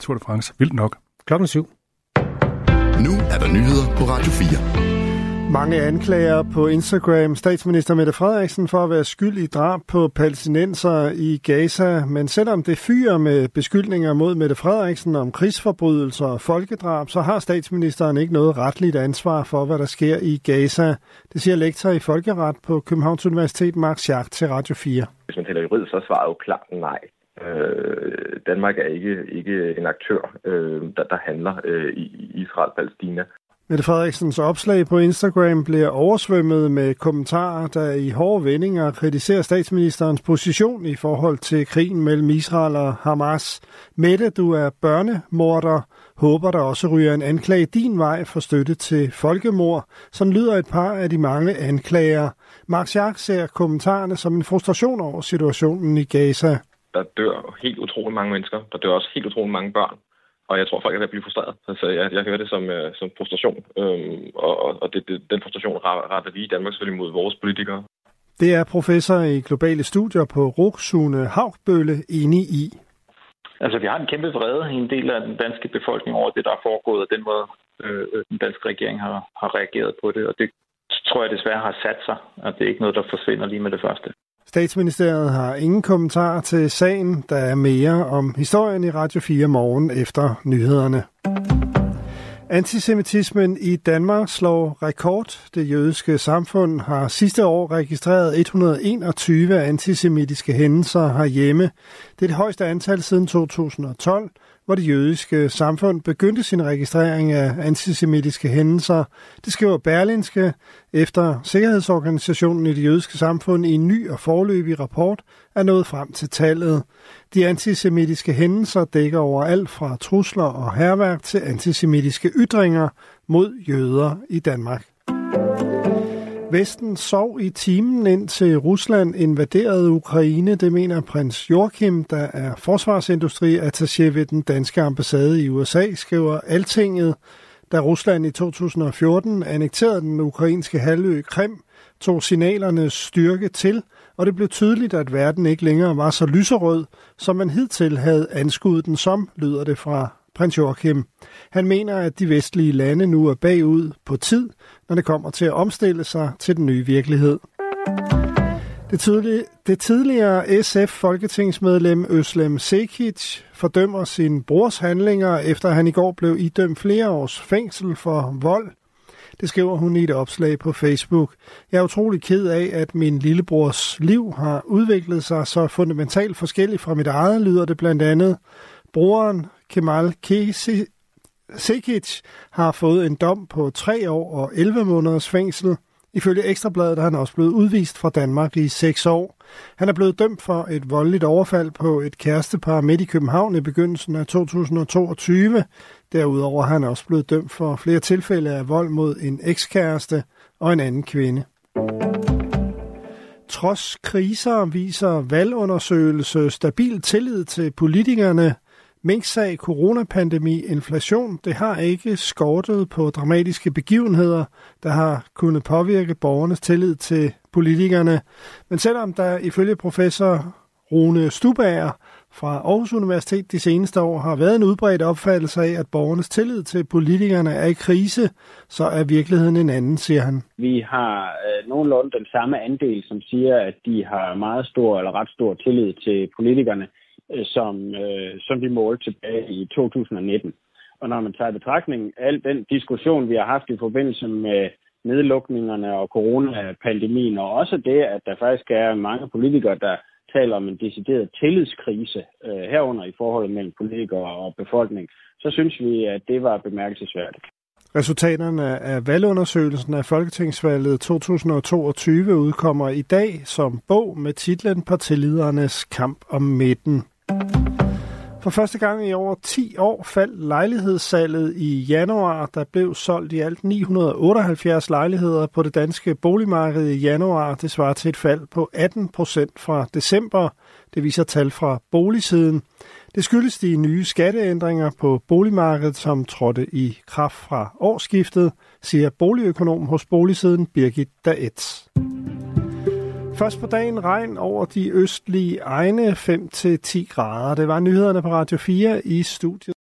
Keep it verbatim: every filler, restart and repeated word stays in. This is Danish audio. Tour de France. Vildt nok. Klokken syv. Nu er der nyheder på Radio fire. Mange anklager på Instagram statsminister Mette Frederiksen for at være skyld i drab på palæstinensere i Gaza. Men selvom det fyrer med beskyldninger mod Mette Frederiksen om krigsforbrydelser og folkedrab, så har statsministeren ikke noget retligt ansvar for, hvad der sker i Gaza. Det siger lektor i folkeret på Københavns Universitet, Mark Schacht, til Radio fire. Hvis man tæller juridisk, så er svaret jo klart nej. Øh, Danmark er ikke, ikke en aktør, øh, der, der handler øh, i Israel-Palæstina. Mette Frederiksens opslag på Instagram bliver oversvømmet med kommentarer, der i hårde vendinger kritiserer statsministerens position i forhold til krigen mellem Israel og Hamas. Mette, du er børnemorder. Håber der også ryger en anklage din vej for støtte til folkemord. Sådan lyder et par af de mange anklager. Mark Schacht ser kommentarerne som en frustration over situationen i Gaza. Der dør helt utroligt mange mennesker. Der dør også helt utroligt mange børn. Og jeg tror, folk er ved at blive frustreret. Altså, jeg, jeg hører det som, øh, som frustration, øhm, og, og det, det, den frustration retter vi i Danmark selvfølgelig mod vores politikere. Det er professor i globale studier på R U C, Sune Haugbølle, enig i. Altså, vi har en kæmpe vrede i en del af den danske befolkning over det, der er foregået, og den måde, øh, den danske regering har, har reageret på det. Og det tror jeg desværre har sat sig, og det er ikke noget, der forsvinder lige med det første. Statsministeriet har ingen kommentarer til sagen. Der er mere om historien i Radio fire morgen efter nyhederne. Antisemitismen i Danmark slår rekord. Det jødiske samfund har sidste år registreret et hundrede og enogtyve antisemitiske hændelser herhjemme. Det er det højeste antal siden to tusind og tolv, hvor det jødiske samfund begyndte sin registrering af antisemitiske hændelser. Det skriver Berlingske, efter Sikkerhedsorganisationen i det jødiske samfund i en ny og foreløbig rapport er nået frem til tallet. De antisemitiske hændelser dækker over alt fra trusler og hærværk til antisemitiske ytringer mod jøder i Danmark. Vesten sov i timen, indtil Rusland invaderede Ukraine, det mener prins Joachim, der er forsvarsindustriattaché ved den danske ambassade i U S A, skriver Altinget. Da Rusland i to tusind og fjorten annekterede den ukrainske halvø Krim, tog signalernes styrke til, og det blev tydeligt, at verden ikke længere var så lyserød, som man hidtil havde anskuet den som, lyder det fra prins Joachim. Han mener, at de vestlige lande nu er bagud på tid, når det kommer til at omstille sig til den nye virkelighed. Det, tydelige, det tidligere S F-folketingsmedlem Øslem Sekic fordømmer sin brors handlinger, efter han i går blev idømt flere års fængsel for vold. Det skriver hun i et opslag på Facebook. Jeg er utrolig ked af, at min lillebrors liv har udviklet sig så fundamentalt forskelligt fra mit eget, lyder det blandt andet. Broren Kemal Kesikci har fået en dom på tre år og elleve måneders fængsel. Ifølge Ekstrabladet er han også blevet udvist fra Danmark i seks år. Han er blevet dømt for et voldeligt overfald på et kærestepar midt i København i begyndelsen af to tusind og toogtyve. Derudover er han også blevet dømt for flere tilfælde af vold mod en ekskæreste og en anden kvinde. Trods kriser viser valgundersøgelse stabil tillid til politikerne. Minksag, coronapandemi, inflation, det har ikke skortet på dramatiske begivenheder, der har kunnet påvirke borgernes tillid til politikerne. Men selvom der ifølge professor Rune Stubager fra Aarhus Universitet de seneste år har været en udbredt opfattelse af, at borgernes tillid til politikerne er i krise, så er virkeligheden en anden, siger han. Vi har øh, nogenlunde den samme andel, som siger, at de har meget stor eller ret stor tillid til politikerne, som, øh, som vi målte tilbage i to tusind og nitten. Og når man tager i betragtning al den diskussion, vi har haft i forbindelse med nedlukningerne og coronapandemien, og også det, at der faktisk er mange politikere, der taler om en decideret tillidskrise øh, herunder i forholdet mellem politikere og befolkning, så synes vi, at det var bemærkelsesværdigt. Resultaterne af valgundersøgelsen af Folketingsvalget to tusind og toogtyve udkommer i dag som bog med titlen Partiledernes kamp om midten. For første gang i over ti år faldt lejlighedssalget i januar. Der blev solgt i alt ni hundrede og otteoghalvfjerds lejligheder på det danske boligmarked i januar. Det svarer til et fald på atten procent fra december. Det viser tal fra boligsiden. Det skyldes de nye skatteændringer på boligmarkedet, som trådte i kraft fra årsskiftet, siger boligøkonom hos boligsiden Birgit Daets. Først på dagen regn over de østlige egne fem til ti grader. Det var nyhederne på Radio fire i studiet.